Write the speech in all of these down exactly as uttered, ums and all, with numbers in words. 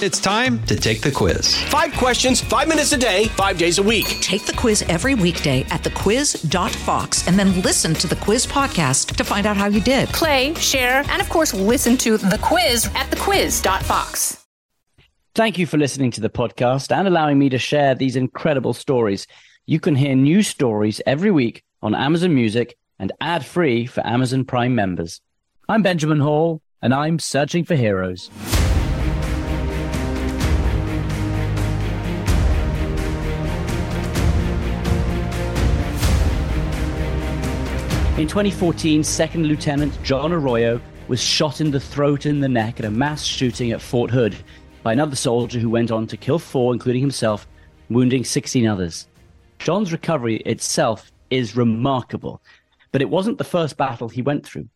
It's time to take the quiz. Five questions, five minutes a day, five days a week. Take the quiz every weekday at the quiz dot fox and then listen to the quiz podcast to find out how you did. Play, share, and of course, listen to the quiz at the quiz dot fox. Thank you for listening to the podcast and allowing me to share these incredible stories. You can hear new stories every week on Amazon Music and ad-free for Amazon Prime members. I'm Benjamin Hall, and I'm searching for heroes. In twenty fourteen, Second Lieutenant John Arroyo was shot in the throat and the neck at a mass shooting at Fort Hood by another soldier who went on to kill four, including himself, wounding sixteen others. John's recovery itself is remarkable, but it wasn't the first battle he went through.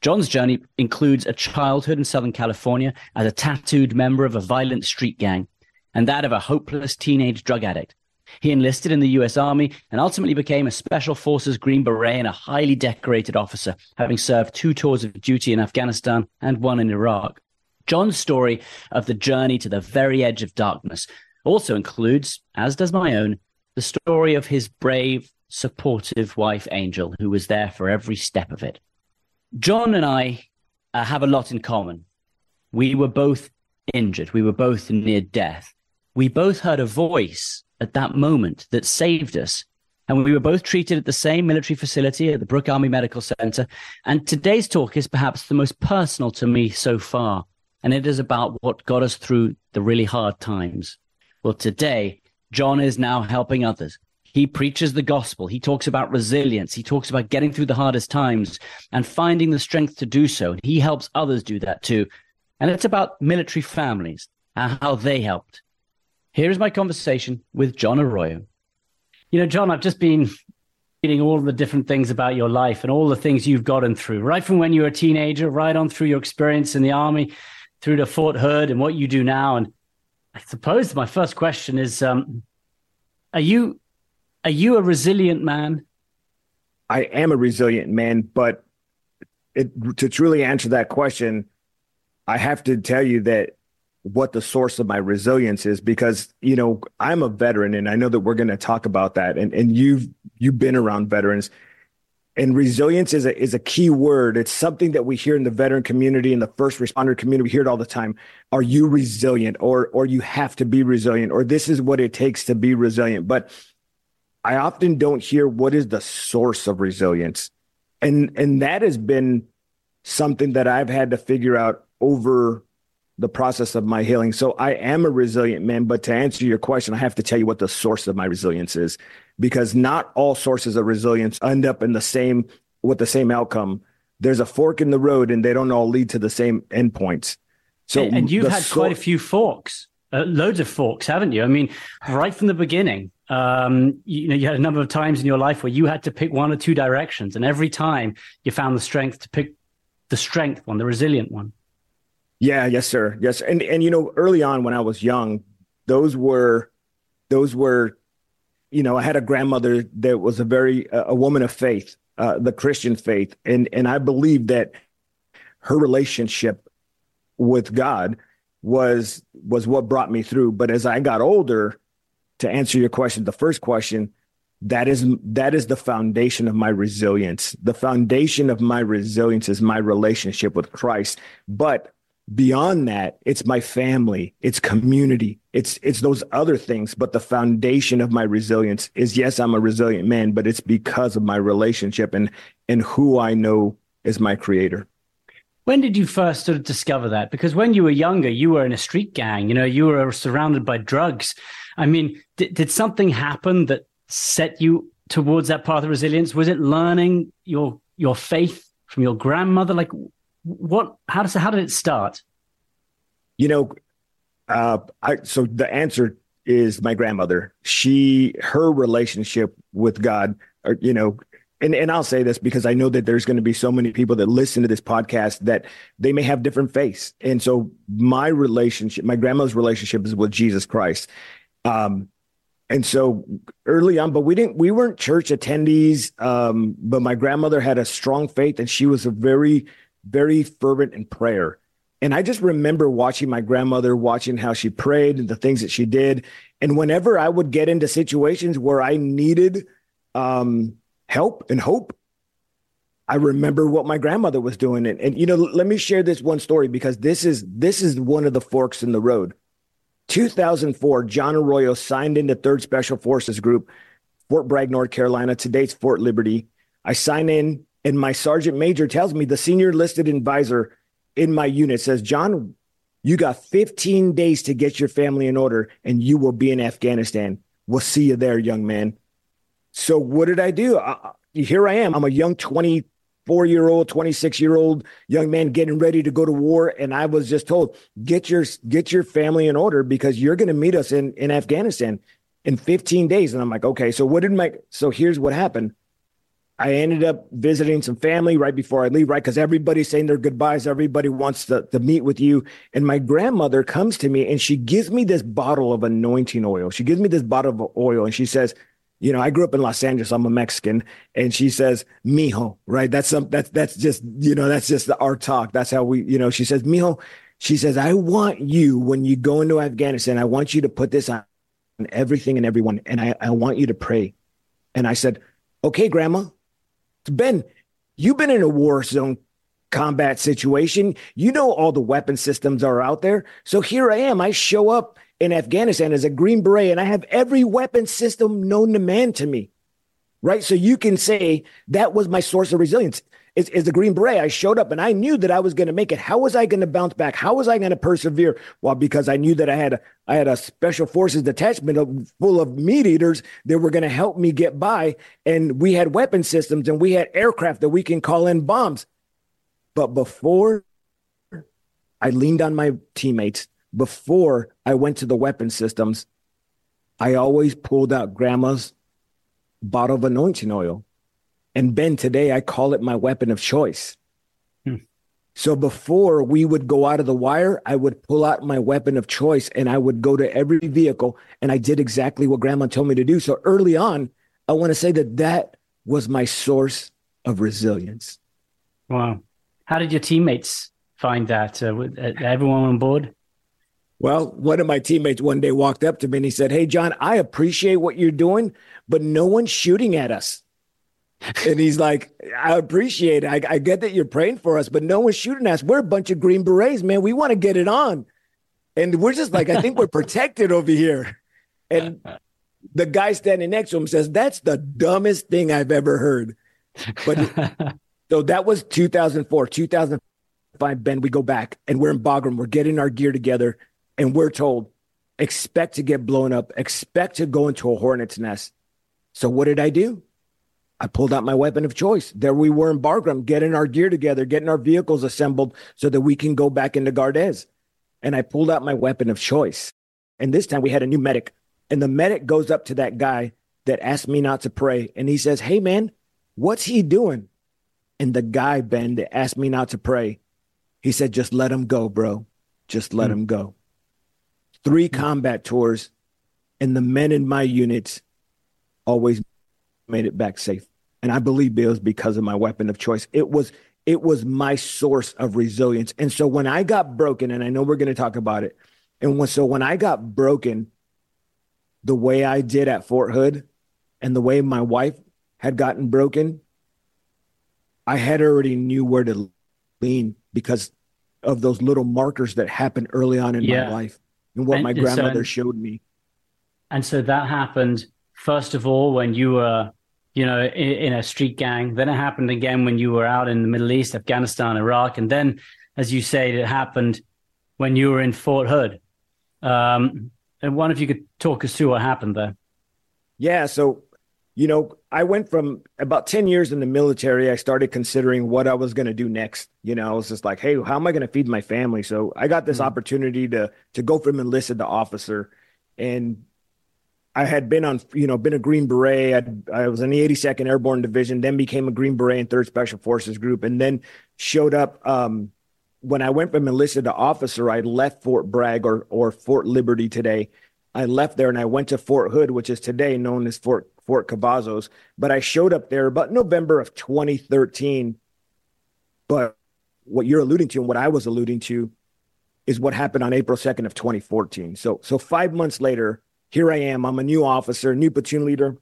John's journey includes a childhood in Southern California as a tattooed member of a violent street gang and that of a hopeless teenage drug addict. He enlisted in the U S Army and ultimately became a Special Forces Green Beret and a highly decorated officer, having served two tours of duty in Afghanistan and one in Iraq. John's story of the journey to the very edge of darkness also includes, as does my own, the story of his brave, supportive wife, Angel, who was there for every step of it. John and I uh, have a lot in common. We were both injured. We were both near death. We both heard a voice at that moment that saved us. And we were both treated at the same military facility at the Brooke Army Medical Center. And today's talk is perhaps the most personal to me so far. And it is about what got us through the really hard times. Well, today, John is now helping others. He preaches the gospel. He talks about resilience. He talks about getting through the hardest times and finding the strength to do so. He helps others do that too. And it's about military families and how they helped. Here is my conversation with John Arroyo. You know, John, I've just been reading all the different things about your life and all the things you've gotten through, right from when you were a teenager, right on through your experience in the Army, through to Fort Hood and what you do now. And I suppose my first question is, um, are you are you a resilient man? I am a resilient man, but it, to truly answer that question, I have to tell you that what the source of my resilience is, because, you know, I'm a veteran and I know that we're going to talk about that. And, and you've, you've been around veterans, and resilience is a, is a key word. It's something that we hear in the veteran community and the first responder community. We hear it all the time. Are you resilient, or, or you have to be resilient, or this is what it takes to be resilient? But I often don't hear what is the source of resilience. And, and that has been something that I've had to figure out over the process of my healing. So I am a resilient man, but to answer your question, I have to tell you what the source of my resilience is, because not all sources of resilience end up in the same, with the same outcome. There's a fork in the road and they don't all lead to the same endpoints. So, and, and you've had so- quite a few forks, uh, loads of forks, haven't you? I mean, right from the beginning, um, you know, you had a number of times in your life where you had to pick one or two directions, and every time you found the strength to pick the strength one, the resilient one. Yeah. Yes, sir. Yes. And, and, you know, early on when I was young, those were, those were, you know, I had a grandmother that was a very, uh, a woman of faith, uh, the Christian faith. And, and I believe that her relationship with God was, was what brought me through. But as I got older, to answer your question, the first question, that is, that is the foundation of my resilience. The foundation of my resilience is my relationship with Christ. But beyond that, it's my family, it's community, it's it's those other things. But the foundation of my resilience is, yes, I'm a resilient man, but it's because of my relationship and and who I know is my creator. When did you first sort of discover that? Because when you were younger, you were in a street gang, you know, you were surrounded by drugs. I mean, did, did something happen that set you towards that path of resilience? Was it learning your your faith from your grandmother? Like, What, how does, how did it start? You know, uh, I, so the answer is my grandmother. She, her relationship with God, or, you know, and, and I'll say this because I know that there's going to be so many people that listen to this podcast that they may have different faiths. And so my relationship, my grandma's relationship is with Jesus Christ. Um, And so early on, but we didn't, we weren't church attendees. Um, but my grandmother had a strong faith, and she was a very, very fervent in prayer. And I just remember watching my grandmother, watching how she prayed and the things that she did. And whenever I would get into situations where I needed um, help and hope, I remember what my grandmother was doing. And, and, you know, let me share this one story, because this is this is one of the forks in the road. two thousand four, John Arroyo signed into third Special Forces Group, Fort Bragg, North Carolina. Today's Fort Liberty. I sign in, and my sergeant major tells me, the senior enlisted advisor in my unit says, John, you got fifteen days to get your family in order, and you will be in Afghanistan. We'll see you there, young man. So what did I do? I, here I am. I'm a young twenty-four-year-old, twenty-six-year-old young man getting ready to go to war. And I was just told, get your get your family in order, because you're going to meet us in, in Afghanistan in fifteen days. And I'm like, okay, so what did my, so here's what happened. I ended up visiting some family right before I leave, right? Because everybody's saying their goodbyes. Everybody wants to, to meet with you. And my grandmother comes to me and she gives me this bottle of anointing oil. She gives me this bottle of oil and she says, you know, I grew up in Los Angeles. I'm a Mexican. And she says, mijo, right? That's some, that's, that's just, you know, that's just the, our talk. That's how we, you know, she says, mijo, she says, I want you, when you go into Afghanistan, I want you to put this on everything and everyone. And I, I want you to pray. And I said, okay, Grandma. Ben, you've been in a war zone combat situation. You know all the weapon systems are out there. So here I am. I show up in Afghanistan as a Green Beret, and I have every weapon system known to man to me, right? So you can say that was my source of resilience. As, as a Green Beret, I showed up, and I knew that I was going to make it. How was I going to bounce back? How was I going to persevere? Well, because I knew that I had a, I had a Special Forces detachment of, full of meat eaters that were going to help me get by, and we had weapon systems, and we had aircraft that we can call in bombs. But before I leaned on my teammates, before I went to the weapon systems, I always pulled out Grandma's bottle of anointing oil. And Ben, today I call it my weapon of choice. Hmm. So before we would go out of the wire, I would pull out my weapon of choice and I would go to every vehicle, and I did exactly what Grandma told me to do. So early on, I want to say that that was my source of resilience. Wow. How did your teammates find that? Uh, with, uh, everyone on board? Well, one of my teammates one day walked up to me and he said, hey, John, I appreciate what you're doing, but no one's shooting at us. And he's like, I appreciate it. I, I get that you're praying for us, but no one's shooting at us. We're a bunch of Green Berets, man. We want to get it on. And we're just like, I think we're protected over here. And the guy standing next to him says, that's the dumbest thing I've ever heard. But so that was two thousand four, two thousand five, Ben, we go back and we're in Bagram. We're getting our gear together and we're told, expect to get blown up, expect to go into a hornet's nest. So what did I do? I pulled out my weapon of choice. There we were in Bagram, getting our gear together, getting our vehicles assembled so that we can go back into Gardez. And I pulled out my weapon of choice. And this time we had a new medic. And the medic goes up to that guy that asked me not to pray. And he says, hey, man, what's he doing? And the guy, Ben, that asked me not to pray, he said, just let him go, bro. Just let mm-hmm. him go. Three mm-hmm. combat tours. And the men in my units always made it back safe. And I believe it was because of my weapon of choice. It was it was my source of resilience. And so when I got broken, and I know we're going to talk about it. And when, so when I got broken, the way I did at Fort Hood and the way my wife had gotten broken, I had already knew where to lean because of those little markers that happened early on in yeah. my life and what and, my grandmother so, and, showed me. And so that happened first of all, when you were, you know, in, in a street gang, then it happened again when you were out in the Middle East, Afghanistan, Iraq. And then, as you say, it happened when you were in Fort Hood. Um, and one, if you could talk us through what happened there. Yeah. So, you know, I went from about ten years in the military. I started considering what I was going to do next. You know, I was just like, hey, how am I going to feed my family? So I got this mm-hmm. opportunity to, to go from enlisted to officer, and I had been on, you know, been a Green Beret. I'd, I was in the eighty-second Airborne Division, then became a Green Beret in third Special Forces Group, and then showed up. Um, when I went from enlisted to officer, I left Fort Bragg or or Fort Liberty today. I left there and I went to Fort Hood, which is today known as Fort Fort Cavazos. But I showed up there about November of twenty thirteen. But what you're alluding to and what I was alluding to is what happened on April second of twenty fourteen. So, so five months later, here I am. I'm a new officer, new platoon leader,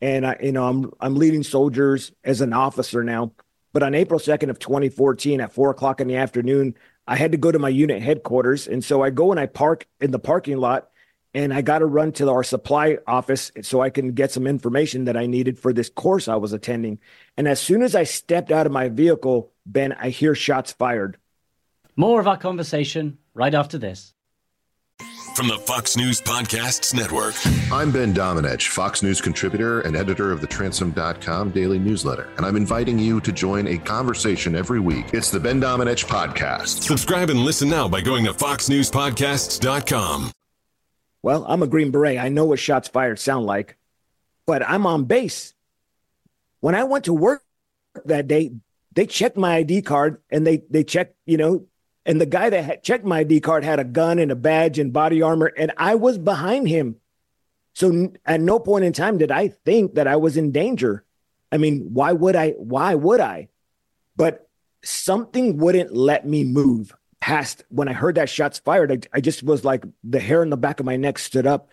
and I, you know, I'm I'm leading soldiers as an officer now. But on April second of twenty fourteen, at four o'clock in the afternoon, I had to go to my unit headquarters, and so I go and I park in the parking lot, and I got to run to our supply office so I can get some information that I needed for this course I was attending. And as soon as I stepped out of my vehicle, Ben, I hear shots fired. More of our conversation right after this. From the Fox News Podcasts Network. I'm Ben Domenech, Fox News contributor and editor of the transom dot com daily newsletter, and I'm inviting you to join a conversation every week. It's the Ben Domenech Podcast. Subscribe and listen now by going to fox news podcasts dot com. Well, I'm a Green Beret. I know what shots fired sound like, but I'm on base. When I went to work that day, they checked my I D card, and they they checked, you know, and the guy that had checked my I D card had a gun and a badge and body armor, and I was behind him. So n- at no point in time did I think that I was in danger. I mean, why would I? Why would I? But something wouldn't let me move past. When I heard that shots fired, I, I just was like, the hair on the back of my neck stood up.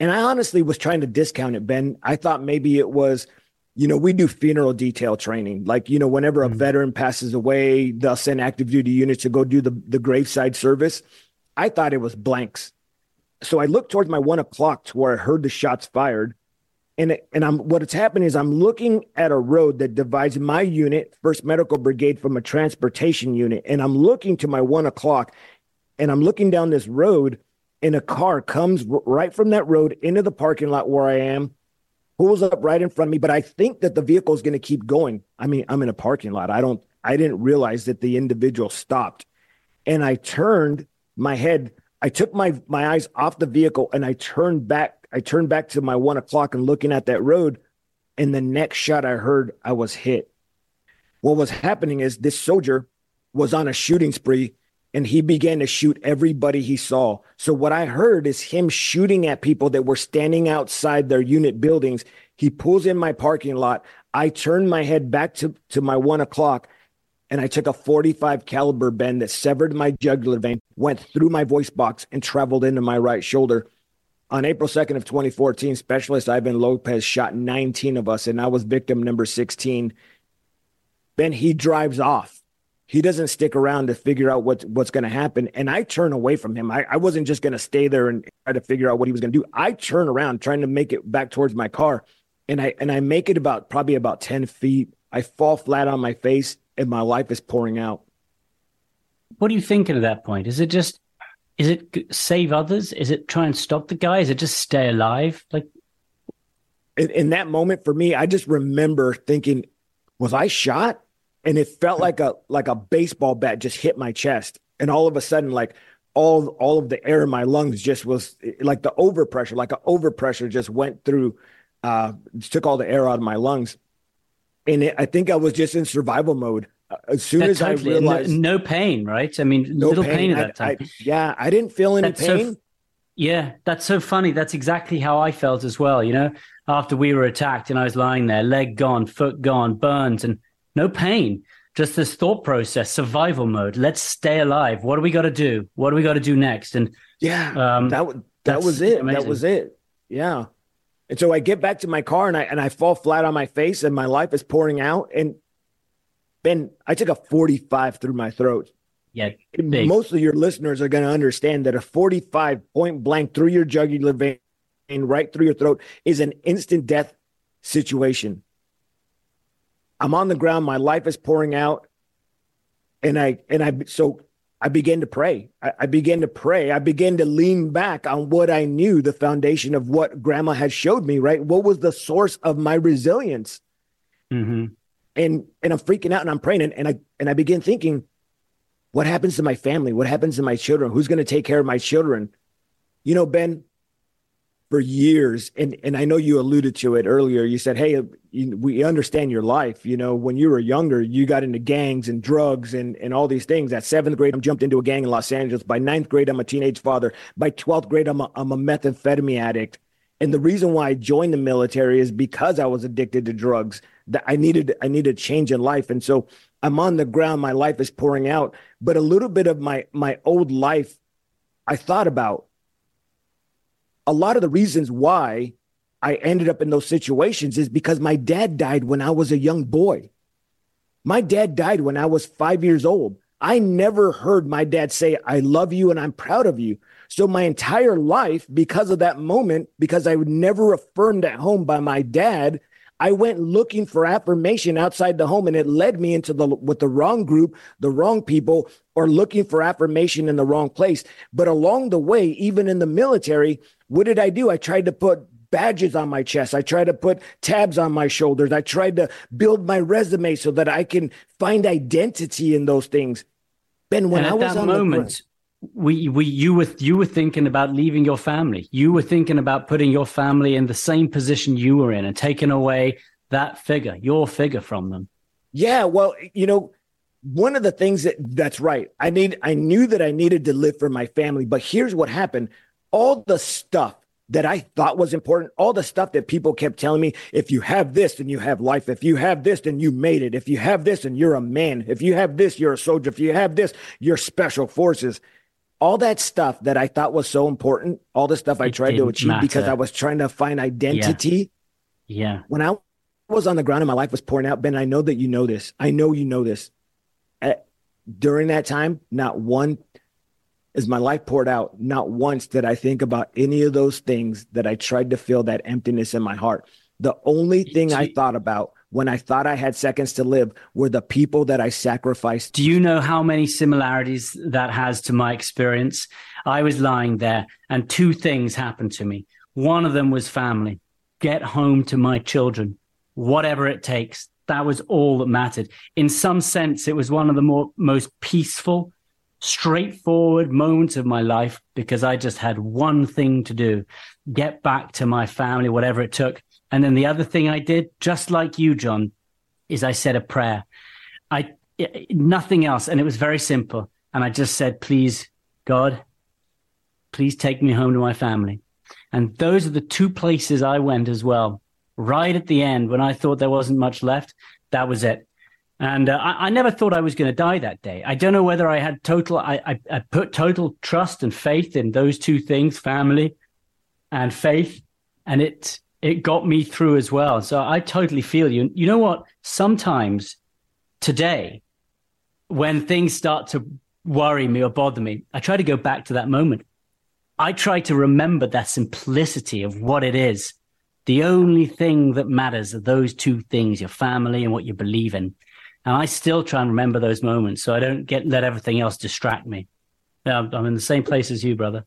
And I honestly was trying to discount it, Ben. I thought maybe it was, you know, we do funeral detail training. Like, you know, whenever a veteran passes away, they'll send active duty units to go do the, the graveside service. I thought it was blanks. So I looked towards my one o'clock to where I heard the shots fired. And it, and I'm what it's happened is I'm looking at a road that divides my unit, first Medical Brigade, from a transportation unit. And I'm looking to my one o'clock, and I'm looking down this road, and a car comes r- right from that road into the parking lot where I am, pulls up right in front of me. But I think that the vehicle is going to keep going. I mean, I'm in a parking lot. I don't I didn't realize that the individual stopped. And I turned my head. I took my my eyes off the vehicle, and I turned back. I turned back to my one o'clock and looking at that road, and the next shot I heard, I was hit. What was happening is this soldier was on a shooting spree, and he began to shoot everybody he saw. So what I heard is him shooting at people that were standing outside their unit buildings. He pulls in my parking lot. I turn my head back to, to my one o'clock, and I took a forty-five caliber, Ben, that severed my jugular vein, went through my voice box, and traveled into my right shoulder. On April second of twenty fourteen, Specialist Ivan Lopez shot nineteen of us, and I was victim number sixteen. Then he drives off. He doesn't stick around to figure out what, what's going to happen, and I turn away from him. I, I wasn't just going to stay there and try to figure out what he was going to do. I turn around, trying to make it back towards my car, and I and I make it about probably about ten feet. I fall flat on my face, and my life is pouring out. What are you thinking at that point? Is it just... Is it save others? Is it try and stop the guy? Is it just stay alive? Like in, in that moment for me, I just remember thinking, was I shot? And it felt like a like a baseball bat just hit my chest. And all of a sudden, like all all of the air in my lungs just was like the overpressure, like an overpressure just went through, uh, took all the air out of my lungs. And it, I think I was just in survival mode. As soon yeah, as totally. I realized... No, no pain, right? I mean, no little pain, pain at that time. I, I, yeah, I didn't feel any that's pain. So, yeah, that's so funny. That's exactly how I felt as well, you know, after we were attacked and I was lying there, leg gone, foot gone, burns, and no pain. Just this thought process, survival mode. Let's stay alive. What do we got to do? What do we got to do next? And yeah, um, that, w- that was it. Amazing. That was it. Yeah. And so I get back to my car and I and I fall flat on my face and my life is pouring out. And Ben, I took a forty-five through my throat. Yeah, big. Most of your listeners are going to understand that a forty-five point blank through your jugular vein and right through your throat is an instant death situation. I'm on the ground. My life is pouring out. And I, and I, so I began to pray. I, I began to pray. I began to lean back on what I knew, the foundation of what grandma had showed me, right? What was the source of my resilience? Mm-hmm. And and I'm freaking out and I'm praying. And, and I and I begin thinking, what happens to my family? What happens to my children? Who's going to take care of my children? You know, Ben, for years, and, and I know you alluded to it earlier. You said, hey, you, we understand your life. You know, when you were younger, you got into gangs and drugs and, and all these things. At seventh grade, I'm jumped into a gang in Los Angeles. By ninth grade, I'm a teenage father. By twelfth grade, I'm a, I'm a methamphetamine addict. And the reason why I joined the military is because I was addicted to drugs, that I needed, I needed a change in life. And so I'm on the ground. My life is pouring out. But a little bit of my my old life, I thought about a lot of the reasons why I ended up in those situations is because my dad died when I was a young boy. My dad died when I was five years old. I never heard my dad say, I love you and I'm proud of you. So my entire life, because of that moment, because I was never affirmed at home by my dad, I went looking for affirmation outside the home, and it led me into the with the wrong group, the wrong people, or looking for affirmation in the wrong place. But along the way, even in the military, what did I do? I tried to put badges on my chest. I tried to put tabs on my shoulders. I tried to build my resume so that I can find identity in those things. Ben, when and I was at that on moment, the ground, we we you were you were thinking about leaving your family. You were thinking about putting your family in the same position you were in and taking away that figure, your figure from them. Yeah, well, you know, one of the things that that's right. I need I knew that I needed to live for my family, but here's what happened. All the stuff that I thought was important, all the stuff that people kept telling me, if you have this, then you have life. If you have this, then you made it. If you have this, then you're a man. If you have this, you're a soldier. If you have this, you're special forces. All that stuff that I thought was so important, all the stuff I it tried to achieve matter. Because I was trying to find identity. Yeah. yeah. When I was on the ground and my life was pouring out, Ben, I know that you know this. I know you know this. At, during that time, not one As my life poured out, not once did I think about any of those things that I tried to fill that emptiness in my heart. The only thing I thought about when I thought I had seconds to live were the people that I sacrificed. Do you know how many similarities that has to my experience? I was lying there and two things happened to me. One of them was family. Get home to my children, whatever it takes. That was all that mattered. In some sense, it was one of the more, most peaceful straightforward moments of my life because I just had one thing to do, get back to my family, whatever it took. And then the other thing I did, just like you, John, is I said a prayer. I it, nothing else. And it was very simple. And I just said, please, God, please take me home to my family. And those are the two places I went as well. Right at the end, when I thought there wasn't much left, that was it. And uh, I, I never thought I was going to die that day. I don't know whether I had total, I, I, I put total trust and faith in those two things, family and faith. And it, it got me through as well. So I totally feel you. You know what? Sometimes today, when things start to worry me or bother me, I try to go back to that moment. I try to remember that simplicity of what it is. The only thing that matters are those two things, your family and what you believe in. And I still try and remember those moments so I don't get let everything else distract me. I'm, I'm in the same place as you, brother.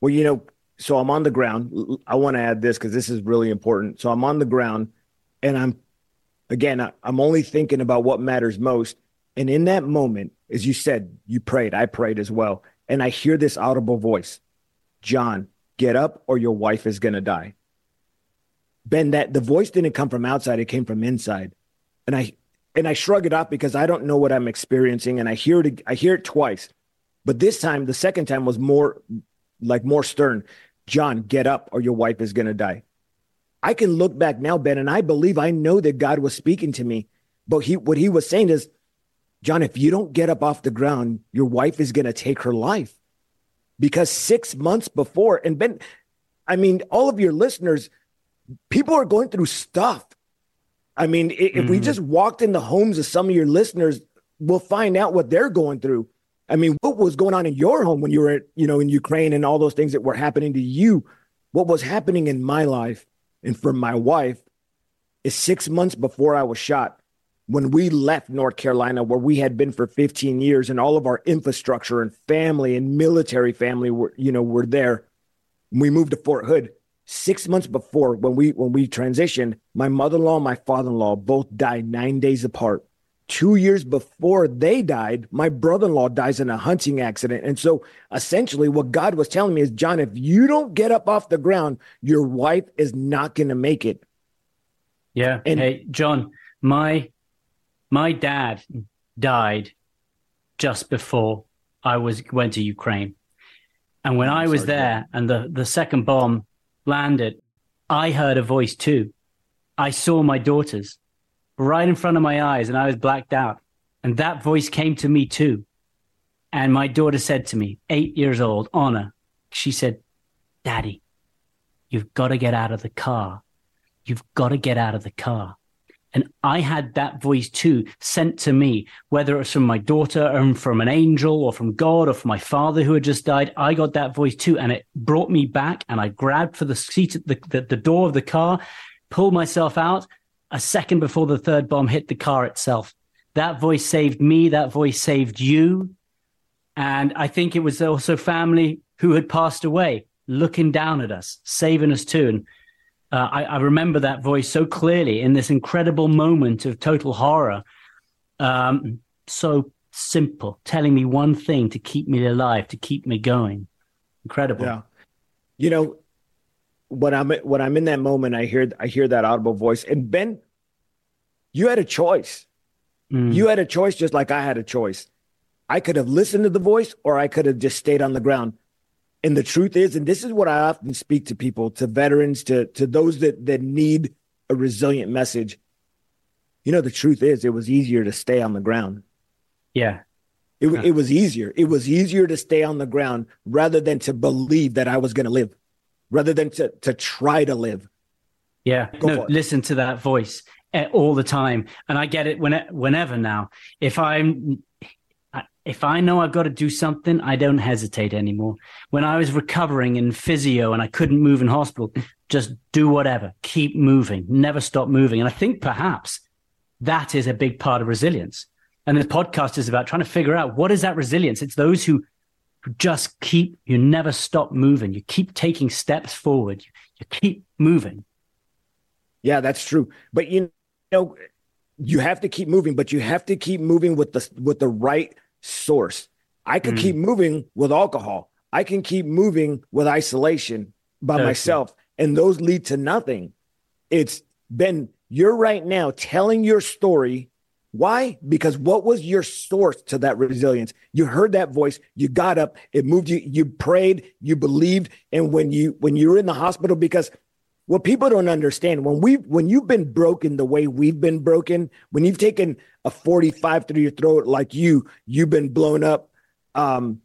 Well, you know, so I'm on the ground. I want to add this because this is really important. So I'm on the ground and I'm, again, I, I'm only thinking about what matters most. And in that moment, as you said, you prayed. I prayed as well. And I hear this audible voice, John, get up or your wife is going to die. Ben, that the voice didn't come from outside. It came from inside. And I... And I shrug it off because I don't know what I'm experiencing. And I hear it, I hear it twice. But this time, the second time was more like more stern. John, get up or your wife is going to die. I can look back now, Ben, and I believe I know that God was speaking to me. But he, what he was saying is, John, if you don't get up off the ground, your wife is going to take her life. Because six months before, and Ben, I mean, all of your listeners, people are going through stuff. I mean, if mm-hmm. we just walked in the homes of some of your listeners, we'll find out what they're going through. I mean, what was going on in your home when you were, you know, in Ukraine and all those things that were happening to you? What was happening in my life and for my wife is six months before I was shot. When we left North Carolina, where we had been for fifteen years and all of our infrastructure and family and military family were, you know, were there. We moved to Fort Hood. Six months before, when we when we transitioned, my mother-in-law and my father-in-law both died nine days apart. Two years before they died, my brother-in-law dies in a hunting accident. And so essentially what God was telling me is, John, if you don't get up off the ground, your wife is not going to make it. Yeah. And hey, John, my my dad died just before I was went to Ukraine. And when I was sorry, there yeah. and the, the second bomb landed, I heard a voice too. I saw my daughters right in front of my eyes and I was blacked out. And that voice came to me too. And my daughter said to me, eight years old, Anna, she said, Daddy, you've got to get out of the car. You've got to get out of the car. And I had that voice too sent to me, whether it was from my daughter or from an angel or from God or from my father who had just died. I got that voice too. And it brought me back, and I grabbed for the seat at the, the, the door of the car, pulled myself out a second before the third bomb hit the car itself. That voice saved me. That voice saved you. And I think it was also family who had passed away looking down at us, saving us too. And uh, I, I remember that voice so clearly in this incredible moment of total horror. Um, so simple, telling me one thing to keep me alive, to keep me going. Incredible. Yeah. You know, when I'm when I'm in that moment, I hear I hear that audible voice. And Ben, you had a choice. Mm. You had a choice, just like I had a choice. I could have listened to the voice, or I could have just stayed on the ground. And the truth is, and this is what I often speak to people, to veterans, to, to those that, that need a resilient message. You know, the truth is, it was easier to stay on the ground. Yeah. It, yeah. it was easier. It was easier to stay on the ground rather than to believe that I was going to live, rather than to, to try to live. Yeah. Go no, listen to that voice all the time. And I get it when, whenever now, if I'm... If I know I've got to do something, I don't hesitate anymore. When I was recovering in physio and I couldn't move in hospital, just do whatever, keep moving, never stop moving. And I think perhaps that is a big part of resilience. And this podcast is about trying to figure out what is that resilience? It's those who, who just keep, you never stop moving. You keep taking steps forward. You, you keep moving. Yeah, that's true. But, you know, you have to keep moving, but you have to keep moving with the with the right source. I could mm. keep moving with alcohol. I can keep moving with isolation by okay. myself. And those lead to nothing. It's Ben, you're right now telling your story. Why? Because what was your source to that resilience? You heard that voice. You got up. It moved you. You prayed. You believed. And when you when you were in the hospital, because what people don't understand, when we when you've been broken the way we've been broken, when you've taken a forty-five through your throat like you, you've been blown up. Um,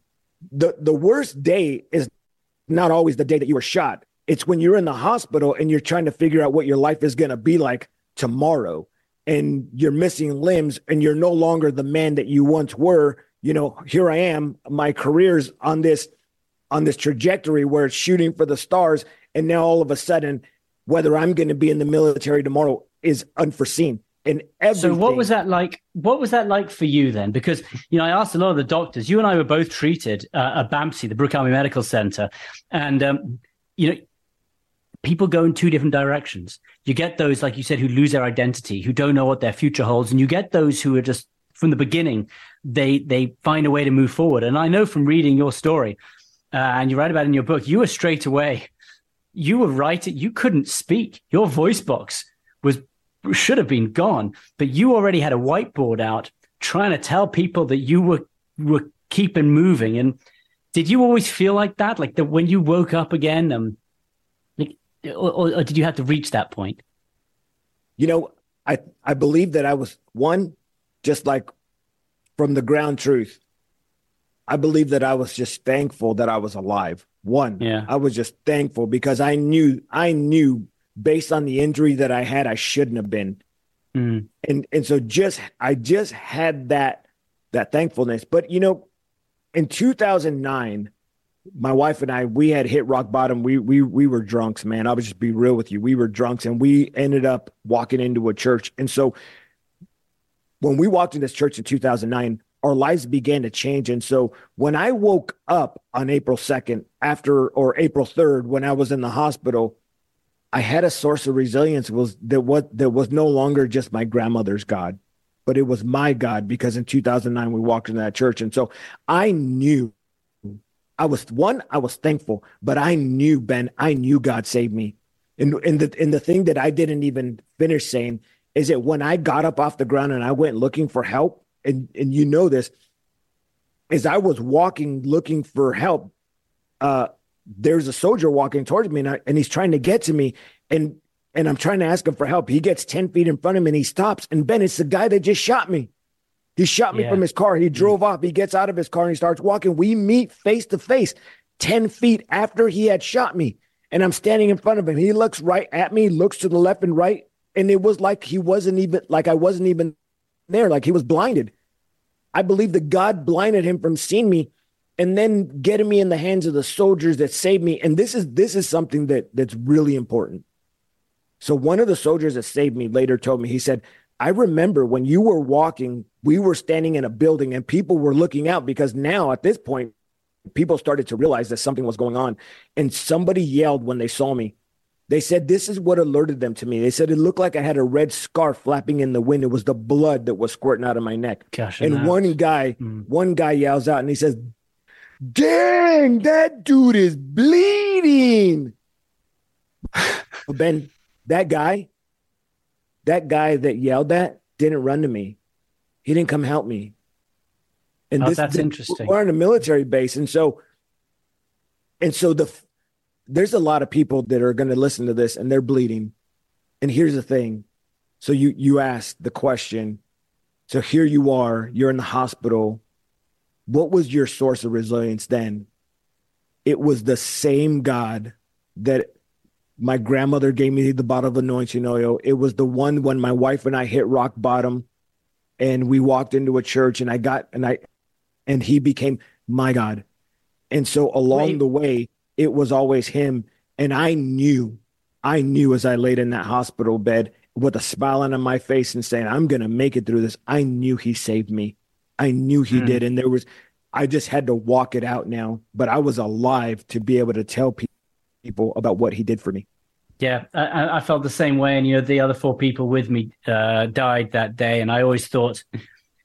the the worst day is not always the day that you were shot. It's when you're in the hospital and you're trying to figure out what your life is going to be like tomorrow, and you're missing limbs and you're no longer the man that you once were. You know, here I am. My career's on this on this trajectory where it's shooting for the stars. And now all of a sudden, whether I'm going to be in the military tomorrow is unforeseen. And everything. So what was that like? What was that like for you then? Because, you know, I asked a lot of the doctors. You and I were both treated uh, at B A M C, the Brooke Army Medical Center. And, um, you know, people go in two different directions. You get those, like you said, who lose their identity, who don't know what their future holds. And you get those who are just from the beginning, they they find a way to move forward. And I know from reading your story, uh, and you write about it in your book, you were straight away... You were right. You couldn't speak. Your voice box was should have been gone, but you already had a whiteboard out trying to tell people that you were were keeping moving. And did you always feel like that? Like that when you woke up again, um, like, or, or did you have to reach that point? You know, I I believe that I was one, just like from the ground truth. I believe that I was just thankful that I was alive. One, yeah. I was just thankful because I knew, I knew based on the injury that I had, I shouldn't have been. Mm. And, and so just, I just had that, that thankfulness. But, you know, in two thousand nine, my wife and I, we had hit rock bottom. We, we, we were drunks, man. I would just be real with you. We were drunks and we ended up walking into a church. And so when we walked in this church in two thousand nine, our lives began to change. And so when I woke up on April second after, or April third, when I was in the hospital, I had a source of resilience was that what that was no longer just my grandmother's God, but it was my God, because in two thousand nine, we walked into that church. And so I knew I was one, I was thankful, but I knew, Ben, I knew God saved me. And, and the, and the thing that I didn't even finish saying is that when I got up off the ground and I went looking for help, and and you know this, as I was walking, looking for help, uh, there's a soldier walking towards me, and, I, and he's trying to get to me, and and I'm trying to ask him for help. He gets ten feet in front of me, and he stops, and Ben, it's the guy that just shot me. He shot me yeah. from his car. He drove yeah. off. He gets out of his car and he starts walking. We meet face to face ten feet after he had shot me, and I'm standing in front of him. He looks right at me, looks to the left and right. And it was like he wasn't even, like I wasn't even there. Like he was blinded. I believe that God blinded him from seeing me and then getting me in the hands of the soldiers that saved me. And this is, this is something that that's really important. So one of the soldiers that saved me later told me, he said, I remember when you were walking, we were standing in a building and people were looking out, because now at this point, people started to realize that something was going on. And somebody yelled when they saw me. They said, this is what alerted them to me. They said, it looked like I had a red scarf flapping in the wind. It was the blood that was squirting out of my neck. Gosh, and one guy, mm. one guy yells out and he says, dang, that dude is bleeding. Well, Ben, that guy, that guy that yelled that didn't run to me. He didn't come help me. And oh, this, that's this, interesting. We're in a military base. And so, and so the, there's a lot of people that are going to listen to this and they're bleeding. And here's the thing. So you, you asked the question. So here you are, you're in the hospital. What was your source of resilience then? It was the same God that my grandmother gave me the bottle of anointing oil. It was the one when my wife and I hit rock bottom and we walked into a church and I got, and I, and he became my God. And so along Wait. the way, it was always him. And I knew, I knew as I laid in that hospital bed with a smile on my face and saying, I'm going to make it through this. I knew he saved me. I knew he mm. did. And there was, I just had to walk it out now, but I was alive to be able to tell pe- people about what he did for me. Yeah. I, I felt the same way. And, you know, the other four people with me uh, died that day. And I always thought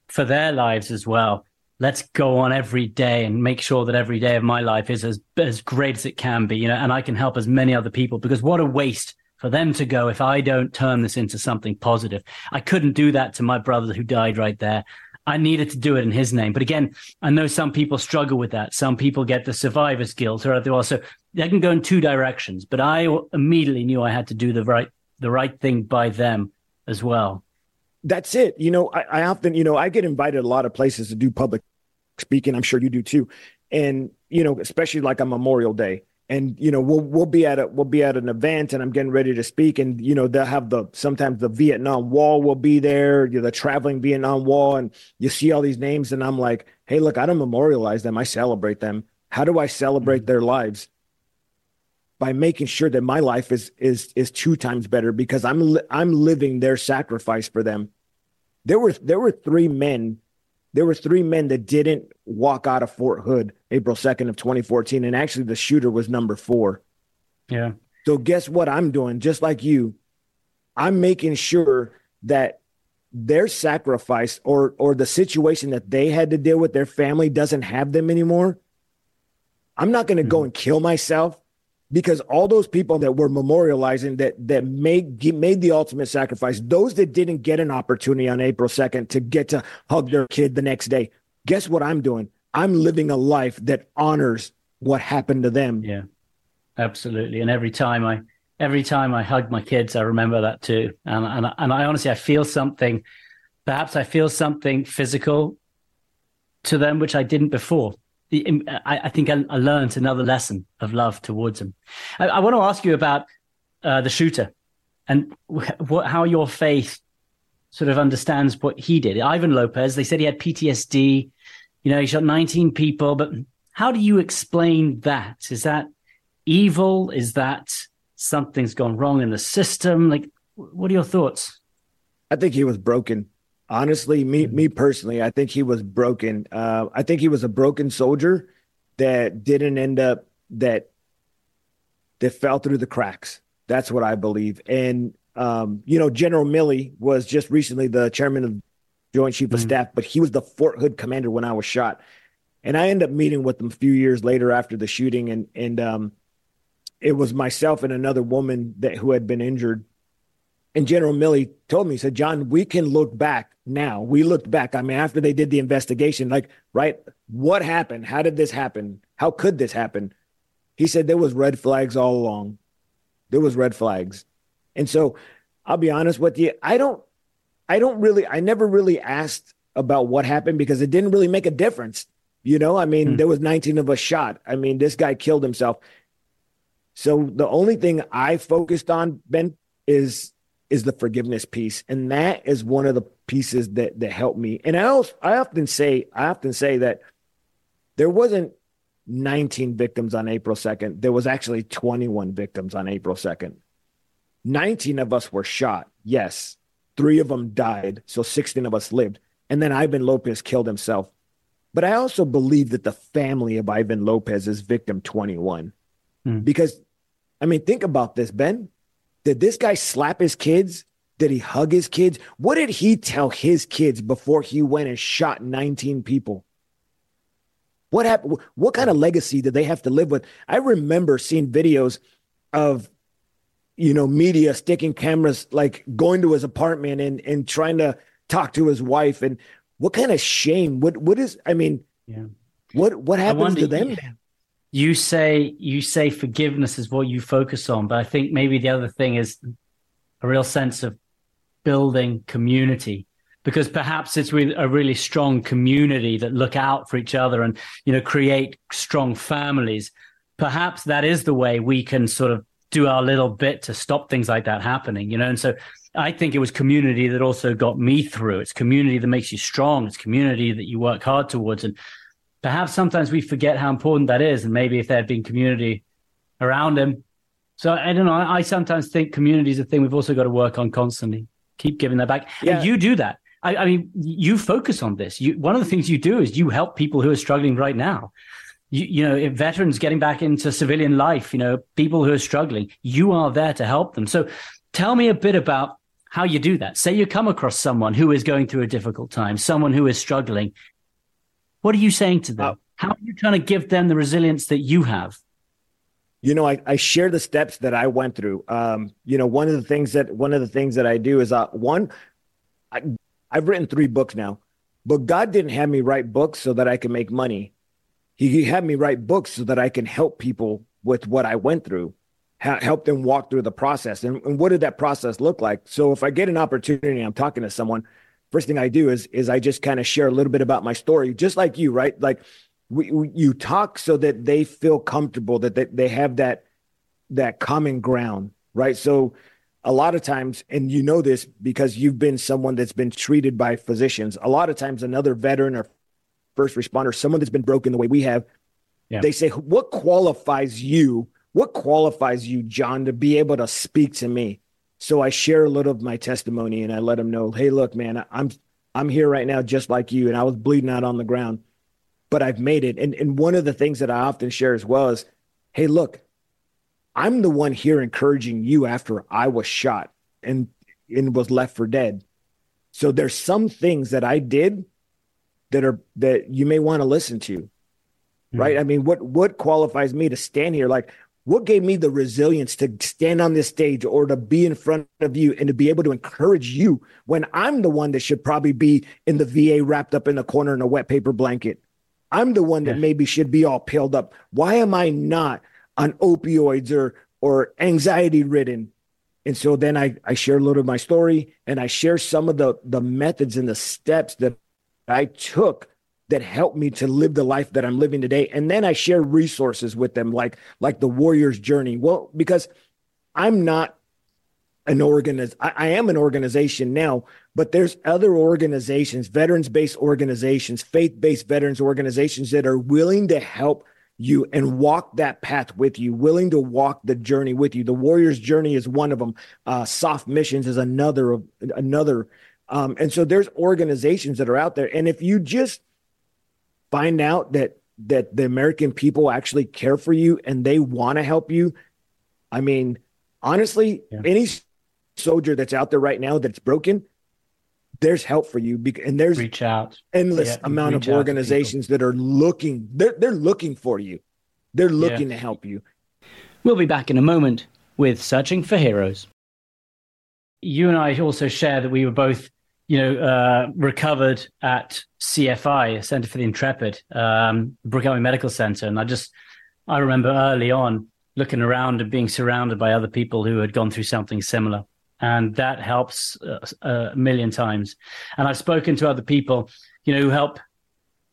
for their lives as well, let's go on every day and make sure that every day of my life is as as great as it can be, you know, and I can help as many other people, because what a waste for them to go if I don't turn this into something positive. I couldn't do that to my brother who died right there. I needed to do it in his name. But again, I know some people struggle with that. Some people get the survivor's guilt or other. Also, they can go in two directions, but I immediately knew I had to do the right, the right thing by them as well. That's it. You know, I, I often, you know, I get invited a lot of places to do public speaking. I'm sure you do too. And, you know, especially like on Memorial Day, and, you know, we'll, we'll be at a, we'll be at an event and I'm getting ready to speak, and, you know, they'll have the, sometimes the Vietnam Wall will be there, you know, the traveling Vietnam Wall, and you see all these names and I'm like, hey, look, I don't memorialize them. I celebrate them. How do I celebrate their lives? By making sure that my life is, is, is two times better, because I'm, li- I'm living their sacrifice for them. There were there were three men, there were three men that didn't walk out of Fort Hood April second of twenty fourteen, and actually the shooter was number four. Yeah. So guess what I'm doing? Just like you, I'm making sure that their sacrifice or or the situation that they had to deal with, their family doesn't have them anymore. I'm not going to mm-hmm. go and kill myself, because all those people that were memorializing that that made made the ultimate sacrifice, those that didn't get an opportunity on April second to get to hug their kid the next day, guess what I'm doing? I'm living a life that honors what happened to them. Yeah, absolutely. And every time I every time I hug my kids, I remember that too. And and and I honestly, I feel something. Perhaps I feel something physical to them which I didn't before. I think I learned another lesson of love towards him. I, I want to ask you about uh, the shooter and wh- how your faith sort of understands what he did. Ivan Lopez, they said he had P T S D. You know, he shot nineteen people. But how do you explain that? Is that evil? Is that something's gone wrong in the system? Like, what are your thoughts? I think he was broken. Honestly, me me personally, I think he was broken. Uh, I think he was a broken soldier that didn't end up that that fell through the cracks. That's what I believe. And um, you know, General Milley was just recently the chairman of Joint Chief of mm-hmm. Staff, but he was the Fort Hood commander when I was shot. And I ended up meeting with him a few years later after the shooting, and and um, it was myself and another woman that who had been injured. And General Milley told me, he said, John, we can look back now. We looked back. I mean, after they did the investigation, like, right, what happened? How did this happen? How could this happen? He said there was red flags all along. There was red flags. And so I'll be honest with you. I don't, I don't really, I never really asked about what happened because it didn't really make a difference. You know, I mean, mm. there was nineteen of us shot. I mean, this guy killed himself. So the only thing I focused on, Ben, is is the forgiveness piece. And that is one of the pieces that that helped me. And I also, I often say, I often say that there wasn't nineteen victims on April second. There was actually twenty-one victims on April second. nineteen of us were shot. Yes. Three of them died. So sixteen of us lived. And then Ivan Lopez killed himself. But I also believe that the family of Ivan Lopez is victim twenty-one. Mm. Because, I mean, think about this, Ben. Did this guy slap his kids? Did he hug his kids? What did he tell his kids before he went and shot nineteen people? What happened? What kind of legacy did they have to live with? I remember seeing videos of, you know, media sticking cameras, like going to his apartment and, and trying to talk to his wife. And what kind of shame? What What is, I mean, yeah. what what happens wonder, to them? Yeah. You say you say forgiveness is what you focus on, but I think maybe the other thing is a real sense of building community, because perhaps it's with a really strong community that look out for each other and, you know, create strong families. Perhaps that is the way we can sort of do our little bit to stop things like that happening, you know. And so I think it was community that also got me through. It's community that makes you strong. It's community that you work hard towards. And perhaps sometimes we forget how important that is, and maybe if there had been community around him. So I don't know. I sometimes think community is a thing we've also got to work on constantly. Keep giving that back. Yeah. And you do that. I, I mean, you focus on this. You, one of the things you do is you help people who are struggling right now. You, you know, if veterans getting back into civilian life, you know, people who are struggling, you are there to help them. So tell me a bit about how you do that. Say you come across someone who is going through a difficult time, someone who is struggling. What are you saying to them? Uh, How are you trying to give them the resilience that you have? You know, I, I share the steps that I went through. Um, you know, one of the things that one of the things that I do is uh, one, I, I've written three books now, but God didn't have me write books so that I can make money. He, he had me write books so that I can help people with what I went through, ha- help them walk through the process. And, and what did that process look like? So if I get an opportunity, I'm talking to someone. First thing I do is is I just kind of share a little bit about my story, just like you, right? Like we, we, you talk so that they feel comfortable, that they, they have that that common ground, right? So a lot of times, and you know this because you've been someone that's been treated by physicians, a lot of times another veteran or first responder, someone that's been broken the way we have, yeah. they say, what qualifies you, what qualifies you, John, to be able to speak to me? So I share a little of my testimony and I let them know, hey, look, man, I'm I'm here right now just like you, and I was bleeding out on the ground, but I've made it. And and one of the things that I often share as well is, hey, look, I'm the one here encouraging you after I was shot and, and was left for dead. So there's some things that I did that are that you may want to listen to, mm-hmm. right? I mean, what what qualifies me to stand here? Like, what gave me the resilience to stand on this stage or to be in front of you and to be able to encourage you when I'm the one that should probably be in the V A wrapped up in the corner in a wet paper blanket? I'm the one that yeah. maybe should be all peeled up. Why am I not on opioids or, or anxiety ridden? And so then I, I share a little of my story, and I share some of the, the methods and the steps that I took that helped me to live the life that I'm living today. And then I share resources with them, like, like the Warrior's Journey. Well, because I'm not an organiz- I, I am an organization now, but there's other organizations, veterans-based organizations, faith-based veterans organizations that are willing to help you and walk that path with you, willing to walk the journey with you. The Warrior's Journey is one of them. Uh, Soft Missions is another, another. Um, and so there's organizations that are out there. And if you just find out that that the American people actually care for you and they want to help you. I mean, honestly, yeah. any soldier that's out there right now that's broken, there's help for you. And there's reach out. endless yeah. amount reach of organizations that are looking. They're, they're looking for you. They're looking yeah. to help you. We'll be back in a moment with Searching for Heroes. You and I also share that we were both you know, uh, recovered at C F I, Center for the Intrepid, um, Brooke Army Medical Center. And I just, I remember early on looking around and being surrounded by other people who had gone through something similar. And that helps uh, a million times. And I've spoken to other people, you know, who help,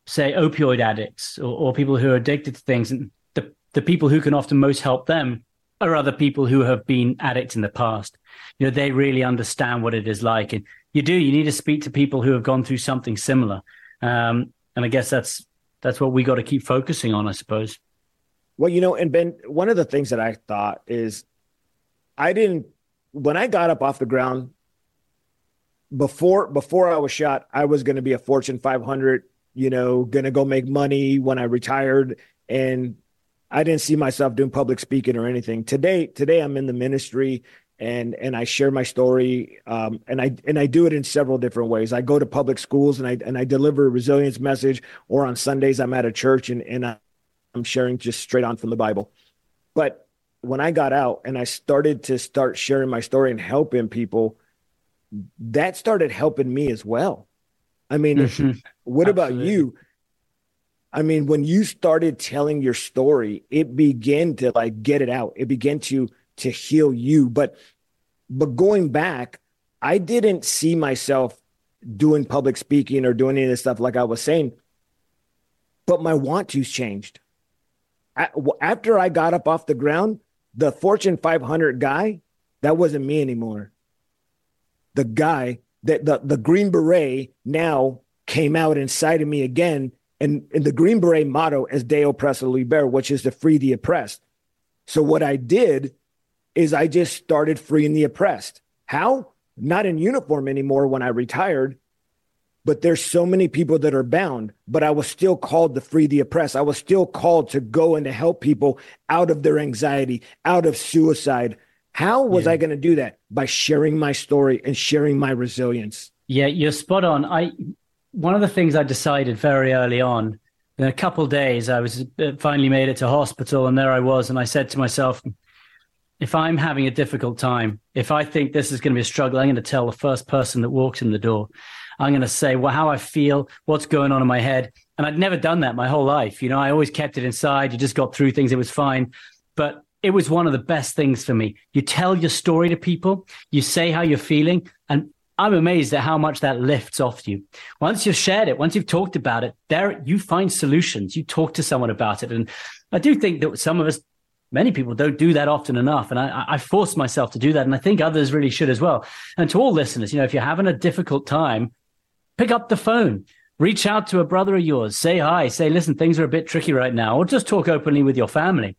say, opioid addicts or, or people who are addicted to things. And the, the people who can often most help them are other people who have been addicts in the past. You know, they really understand what it is like. And you do, you need to speak to people who have gone through something similar. Um, and I guess that's that's what we got to keep focusing on, I suppose. Well, you know, and Ben, one of the things that I thought is I didn't, when I got up off the ground, before before I was shot, I was going to be a Fortune five hundred, you know, going to go make money when I retired. And I didn't see myself doing public speaking or anything. Today, today I'm in the ministry and and I share my story, um, and I and I do it in several different ways. I go to public schools and I and I deliver a resilience message, or on Sundays I'm at a church and, and I'm sharing just straight on from the Bible. But when I got out and I started to start sharing my story and helping people, that started helping me as well. I mean, mm-hmm. if, what Absolutely. About you? I mean, when you started telling your story, it began to like get it out. It began to, to heal you. But, but going back, I didn't see myself doing public speaking or doing any of this stuff, like I was saying, but my want to's changed. I, after I got up off the ground, the Fortune five hundred guy, that wasn't me anymore. The guy that the, the Green Beret now came out inside of me again. And, and the Green Beret motto is De Oppresso Liber, which is to free the oppressed. So what I did is I just started freeing the oppressed. How? Not in uniform anymore when I retired, but there's so many people that are bound, but I was still called to free the oppressed. I was still called to go and to help people out of their anxiety, out of suicide. How was yeah. I going to do that? By sharing my story and sharing my resilience. Yeah, you're spot on. I one of the things I decided very early on, in a couple of days, I was finally made it to hospital, and there I was, and I said to myself, if I'm having a difficult time, if I think this is going to be a struggle, I'm going to tell the first person that walks in the door. I'm going to say, well, how I feel, what's going on in my head. And I'd never done that my whole life. You know, I always kept it inside. You just got through things. It was fine. But it was one of the best things for me. You tell your story to people. You say how you're feeling. And I'm amazed at how much that lifts off you. Once you've shared it, once you've talked about it, there you find solutions. You talk to someone about it. And I do think that some of us, many people don't do that often enough. And I, I forced myself to do that. And I think others really should as well. And to all listeners, you know, if you're having a difficult time, pick up the phone, reach out to a brother of yours, say hi, say, listen, things are a bit tricky right now, or just talk openly with your family.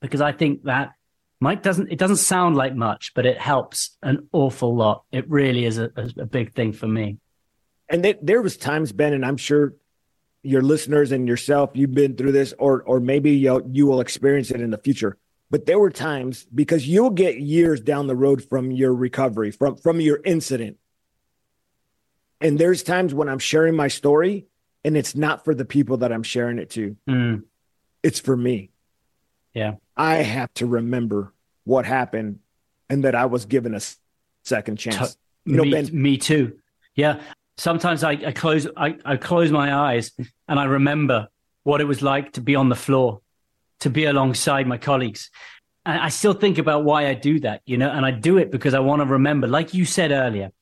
Because I think that might doesn't, it doesn't sound like much, but it helps an awful lot. It really is a, a big thing for me. And th- there was times, Ben, and I'm sure your listeners and yourself, you've been through this, or or maybe you'll, you will experience it in the future. But there were times, because you'll get years down the road from your recovery, from, from your incident. And there's times when I'm sharing my story and it's not for the people that I'm sharing it to. Mm. It's for me. Yeah. I have to remember what happened and that I was given a second chance. You know, me, Ben, me too. Yeah. Sometimes I, I close, I, I close my eyes and I remember what it was like to be on the floor, to be alongside my colleagues. And I still think about why I do that, you know, and I do it because I want to remember, like you said earlier,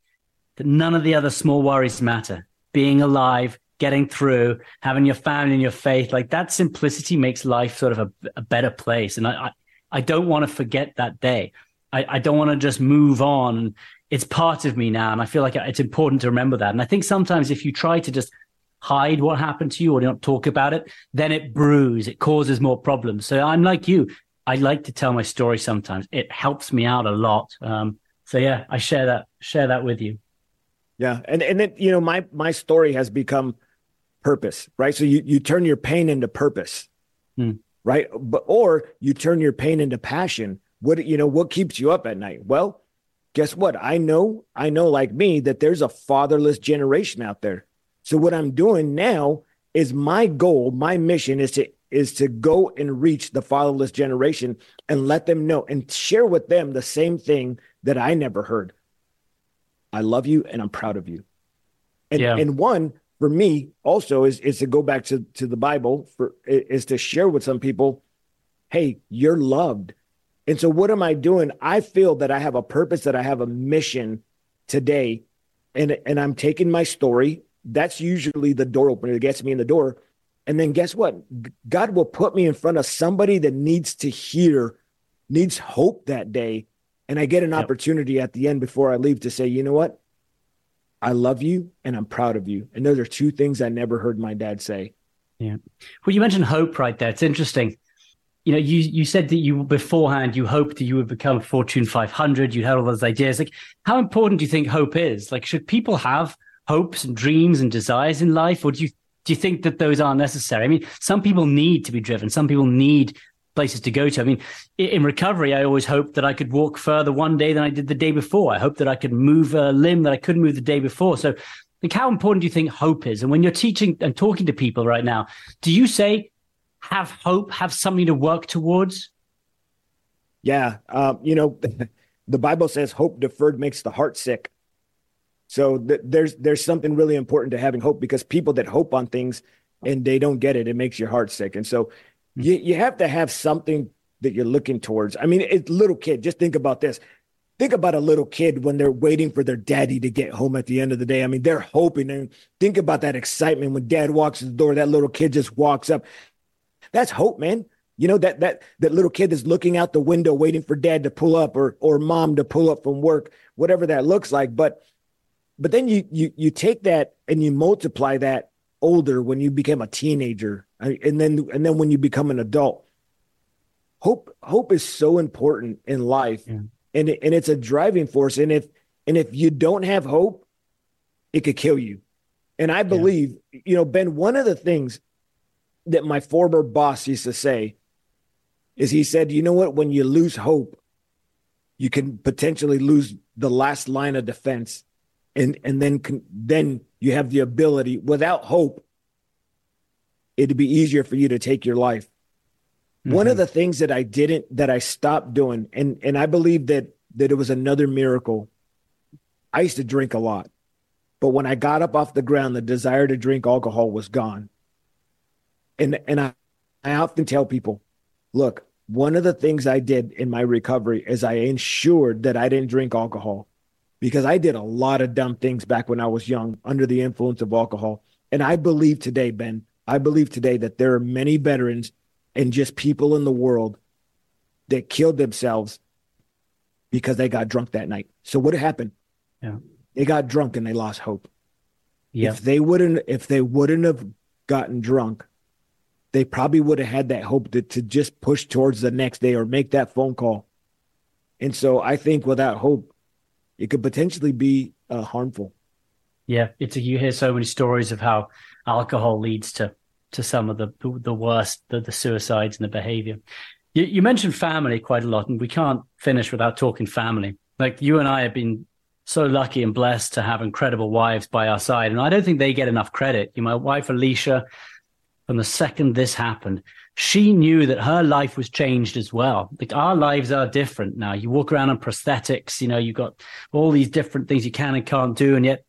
that none of the other small worries matter. Being alive, getting through, having your family and your faith, like that simplicity makes life sort of a, a better place. And I, I, I don't want to forget that day. I, I don't want to just move on. It's part of me now. And I feel like it's important to remember that. And I think sometimes if you try to just hide what happened to you or don't talk about it, then it brews, it causes more problems. So I'm like you. I like to tell my story sometimes. It helps me out a lot. Um, so yeah, I share that, share that with you. Yeah. And, and then, you know, my, my story has become purpose, right? So you, you turn your pain into purpose, mm. right? But, or you turn your pain into passion. What, you know, what keeps you up at night? Well, guess what? I know, I know like me that there's a fatherless generation out there. So what I'm doing now is my goal, my mission is to, is to go and reach the fatherless generation and let them know and share with them the same thing that I never heard. I love you and I'm proud of you. And, yeah. and one for me also is, is to go back to, to the Bible for, is to share with some people, hey, you're loved. And so what am I doing? I feel that I have a purpose, that I have a mission today, and, and I'm taking my story. That's usually the door opener that gets me in the door. And then guess what? God will put me in front of somebody that needs to hear, needs hope that day. And I get an yep. opportunity at the end before I leave to say, you know what? I love you and I'm proud of you. And those are two things I never heard my dad say. Yeah. Well, you mentioned hope right there. It's interesting. You know, you, you said that you beforehand, you hoped that you would become Fortune five hundred. You had all those ideas. Like, how important do you think hope is? Like, should people have hopes and dreams and desires in life? Or do you do you think that those are necessary? I mean, some people need to be driven. Some people need places to go to. I mean, in recovery, I always hoped that I could walk further one day than I did the day before. I hoped that I could move a limb that I couldn't move the day before. So, like, how important do you think hope is? And when you're teaching and talking to people right now, do you say, have hope, have something to work towards? Yeah. Um, you know, the Bible says hope deferred makes the heart sick. So th- there's there's something really important to having hope, because people that hope on things and they don't get it, it makes your heart sick. And so you, you have to have something that you're looking towards. I mean, it's little kid. Just think about this. Think about a little kid when they're waiting for their daddy to get home at the end of the day. I mean, they're hoping. And think about that excitement when dad walks in the door, that little kid just walks up. That's hope, man. You know, that that that little kid is looking out the window, waiting for dad to pull up, or or mom to pull up from work, whatever that looks like. But but then you you you take that and you multiply that older when you become a teenager, and then and then when you become an adult. Hope hope is so important in life, yeah. and it, and it's a driving force. And if and if you don't have hope, it could kill you. And I believe, yeah. you know, Ben, one of the things that my former boss used to say is, he said, you know what, when you lose hope, you can potentially lose the last line of defense. And, and then, then you have the ability. Without hope, it'd be easier for you to take your life. Mm-hmm. One of the things that I didn't, that I stopped doing, and, and I believe that, that it was another miracle. I used to drink a lot, but when I got up off the ground, the desire to drink alcohol was gone. And and I, I often tell people, look, one of the things I did in my recovery is I ensured that I didn't drink alcohol, because I did a lot of dumb things back when I was young under the influence of alcohol. And I believe today, Ben, I believe today that there are many veterans and just people in the world that killed themselves because they got drunk that night. So what happened? Yeah. They got drunk and they lost hope. Yeah. If they wouldn't, if they wouldn't have gotten drunk, they probably would have had that hope to, to just push towards the next day or make that phone call. And so I think without hope, it could potentially be uh, harmful. Yeah. It's a, you hear so many stories of how alcohol leads to, to some of the, the worst, the, the suicides and the behavior. You, you mentioned family quite a lot, and we can't finish without talking family. Like, you and I have been so lucky and blessed to have incredible wives by our side. And I don't think they get enough credit. You know, my wife, Alicia, from the second this happened, she knew that her life was changed as well. Like, our lives are different now. You walk around on prosthetics, you know, you've got all these different things you can and can't do. And yet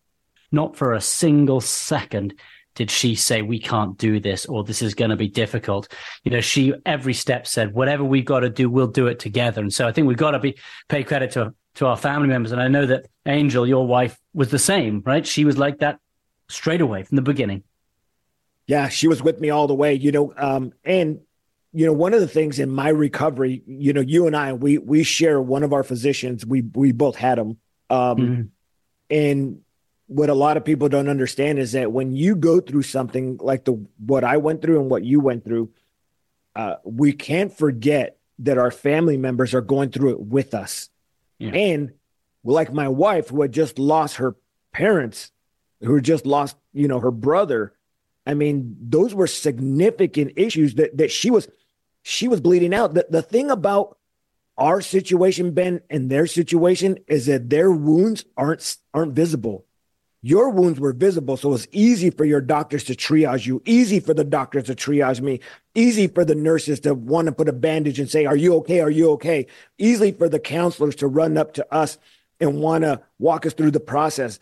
not for a single second did she say, we can't do this, or this is going to be difficult. You know, she every step said, whatever we've got to do, we'll do it together. And so I think we've got to be pay credit to, to our family members. And I know that Angel, your wife, was the same, right? She was like that straight away from the beginning. Yeah, she was with me all the way, you know, um, and, you know, one of the things in my recovery, you know, you and I, we we share one of our physicians. We we both had him. Um, mm-hmm. And what a lot of people don't understand is that when you go through something like the what I went through and what you went through, uh, we can't forget that our family members are going through it with us. Yeah. And like my wife, who had just lost her parents, who had just lost, you know, her brother, I mean, those were significant issues that, that she was she was bleeding out. The, the thing about our situation, Ben, and their situation is that their wounds aren't aren't visible. Your wounds were visible, so it's easy for your doctors to triage you, easy for the doctors to triage me, easy for the nurses to want to put a bandage and say, are you okay? Are you okay? Easy for the counselors to run up to us and want to walk us through the process.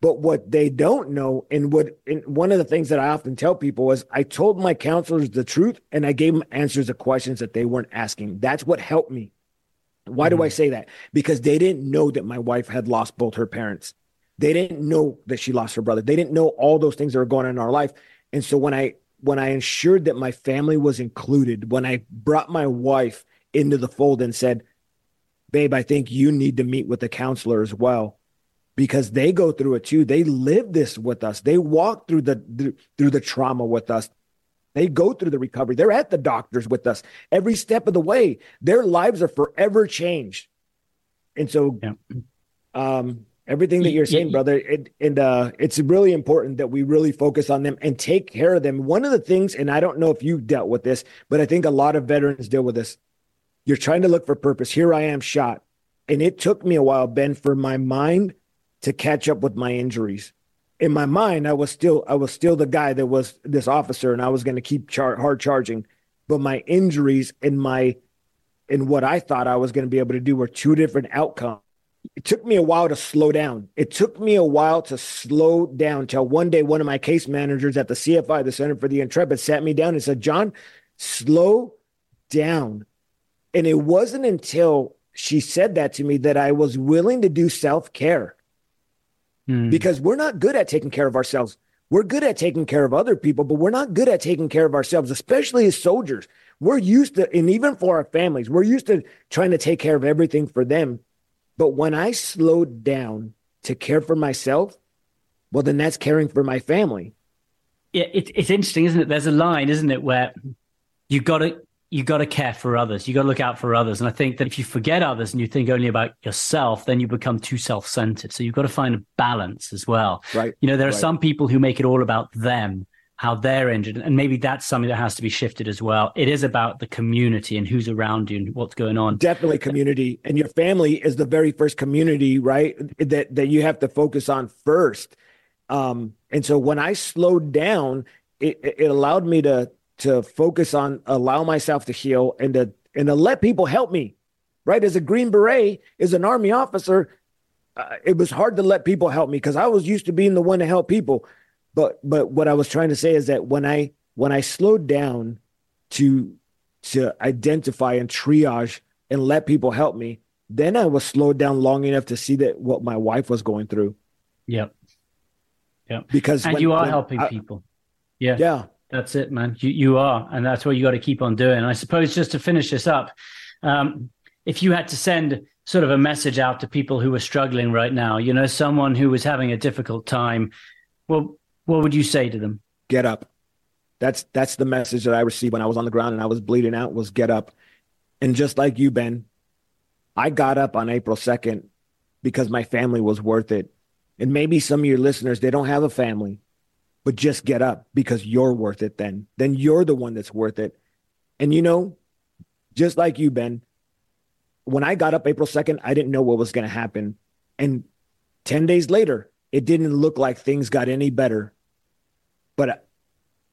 But what they don't know, and what and one of the things that I often tell people is, I told my counselors the truth and I gave them answers to questions that they weren't asking. That's what helped me. Why mm-hmm. do I say that? Because they didn't know that my wife had lost both her parents. They didn't know that she lost her brother. They didn't know all those things that were going on in our life. And so when I when I ensured that my family was included, when I brought my wife into the fold and said, babe, I think you need to meet with a counselor as well, because they go through it too. They live this with us. They walk through the through the trauma with us. They go through the recovery. They're at the doctors with us every step of the way. Their lives are forever changed. And so yeah. um, everything that you're saying, yeah. brother, it, and uh, it's really important that we really focus on them and take care of them. One of the things, and I don't know if you've dealt with this, but I think a lot of veterans deal with this. You're trying to look for purpose. Here I am shot. And it took me a while, Ben, for my mind to catch up with my injuries. In my mind, I was still I was still the guy that was this officer, and I was going to keep char- hard charging. But my injuries and my and what I thought I was going to be able to do were two different outcomes. It took me a while to slow down. It took me a while to slow down till one day one of my case managers at the C F I, the Center for the Intrepid, sat me down and said, John, slow down. And it wasn't until she said that to me that I was willing to do self-care. Because we're not good at taking care of ourselves. We're good at taking care of other people, but we're not good at taking care of ourselves, especially as soldiers. We're used to, and even for our families, we're used to trying to take care of everything for them. But when I slowed down to care for myself, well, then that's caring for my family. Yeah, it, it's interesting, isn't it? There's a line, isn't it, where you got to you got to care for others. You got to look out for others. And I think that if you forget others and you think only about yourself, then you become too self-centered. So you've got to find a balance as well. Right. You know, there are right. some people who make it all about them, how they're injured. And maybe that's something that has to be shifted as well. It is about the community and who's around you and what's going on. Definitely community. And your family is the very first community, right? That, that you have to focus on first. Um, and so when I slowed down, it, it allowed me to, to focus on, allow myself to heal and to, and to let people help me, right? As a Green Beret, as an Army officer, uh, it was hard to let people help me because I was used to being the one to help people. But, but what I was trying to say is that when I, when I slowed down to, to identify and triage and let people help me, then I was slowed down long enough to see that what my wife was going through. Yep. Yeah. Because and when, you are helping I, people. Yeah. Yeah. That's it, man. You you are. And that's what you got to keep on doing. And I suppose just to finish this up, um, if you had to send sort of a message out to people who are struggling right now, you know, someone who was having a difficult time, well, what would you say to them? Get up. That's that's the message that I received when I was on the ground and I was bleeding out was get up. And just like you, Ben, I got up on April second because my family was worth it. And maybe some of your listeners, they don't have a family. But just get up because you're worth it then. Then you're the one that's worth it. And, you know, just like you, Ben, when I got up April second, I didn't know what was going to happen. And ten days later, it didn't look like things got any better. But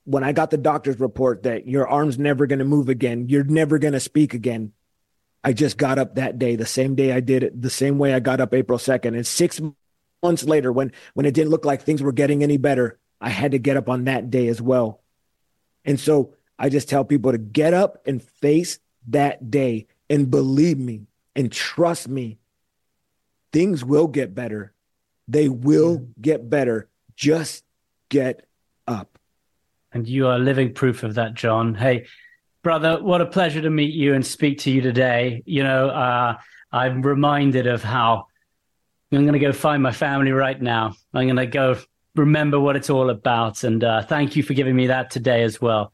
when I got the doctor's report that your arm's never going to move again, you're never going to speak again, I just got up that day, the same day I did it, the same way I got up April second. And six months later, when, when it didn't look like things were getting any better, I had to get up on that day as well. And so I just tell people to get up and face that day and believe me and trust me. Things will get better. They will yeah. get better. Just get up. And you are living proof of that, John. Hey, brother, what a pleasure to meet you and speak to you today. You know, uh, I'm reminded of how I'm going to go find my family right now. I'm going to go remember what it's all about. And uh, thank you for giving me that today as well.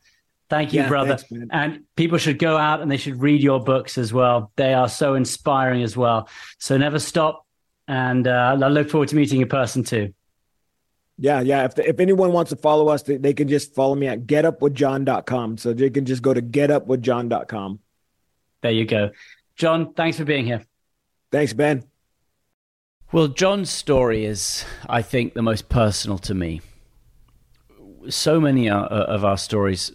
Thank you, yeah, brother. Thanks, and people should go out and they should read your books as well. They are so inspiring as well. So never stop. And uh, I look forward to meeting you in person too. Yeah, yeah. If, the, if anyone wants to follow us, they, they can just follow me at get up with john dot com. So they can just go to get up with john dot com. There you go. John, thanks for being here. Thanks, Ben. Well, John's story is, I think, the most personal to me. So many of our stories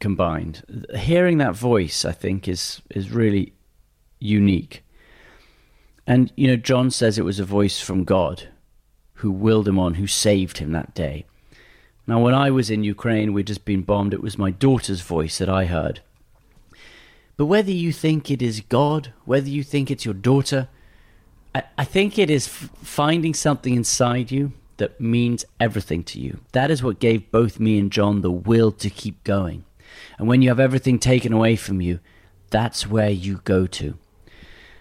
combined. Hearing that voice, I think, is is really unique. And, you know, John says it was a voice from God who willed him on, who saved him that day. Now, when I was in Ukraine, we'd just been bombed. It was my daughter's voice that I heard. But whether you think it is God, whether you think it's your daughter, I, I think it is f- finding something inside you that means everything to you. That is what gave both me and John the will to keep going. And when you have everything taken away from you, that's where you go to.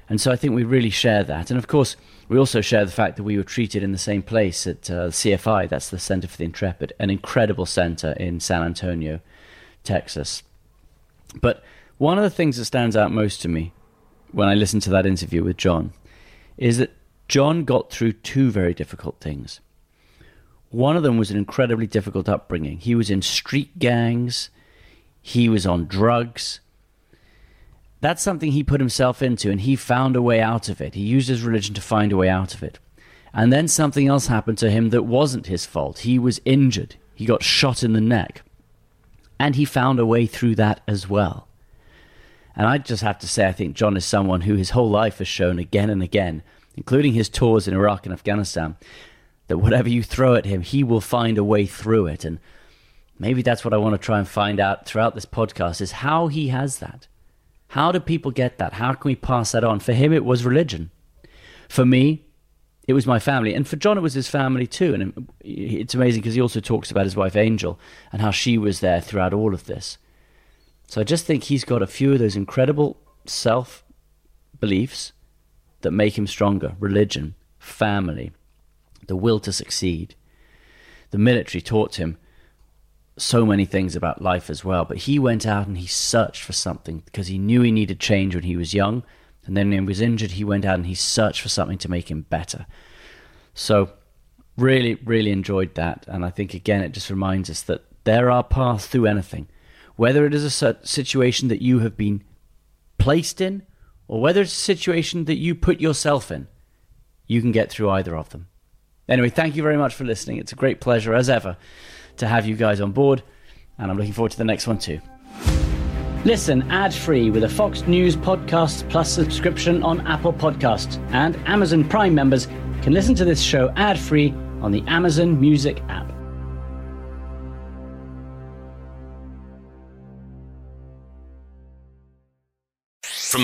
And so I think we really share that. And of course, we also share the fact that we were treated in the same place at uh, C F I, that's the Center for the Intrepid, an incredible center in San Antonio, Texas. But one of the things that stands out most to me when I listened to that interview with John is that John got through two very difficult things. One of them was an incredibly difficult upbringing. He was in street gangs. He was on drugs. That's something he put himself into, and he found a way out of it. He used his religion to find a way out of it. And then something else happened to him that wasn't his fault. He was injured. He got shot in the neck. And he found a way through that as well. And I just have to say, I think John is someone who his whole life has shown again and again, including his tours in Iraq and Afghanistan, that whatever you throw at him, he will find a way through it. And maybe that's what I want to try and find out throughout this podcast, is how he has that. How do people get that? How can we pass that on? For him, it was religion. For me, it was my family. And for John, it was his family too. And it's amazing because he also talks about his wife, Angel, and how she was there throughout all of this. So I just think he's got a few of those incredible self-beliefs that make him stronger. Religion, family, the will to succeed. The military taught him so many things about life as well, but he went out and he searched for something because he knew he needed change when he was young, and then when he was injured, he went out and he searched for something to make him better. So really, really enjoyed that. And I think, again, it just reminds us that there are paths through anything, whether it is a situation that you have been placed in or whether it's a situation that you put yourself in. You can get through either of them. Anyway, thank you very much for listening. It's a great pleasure, as ever, to have you guys on board, and I'm looking forward to the next one too. Listen ad-free with a Fox News Podcasts Plus subscription on Apple Podcasts, and Amazon Prime members can listen to this show ad-free on the Amazon Music app. From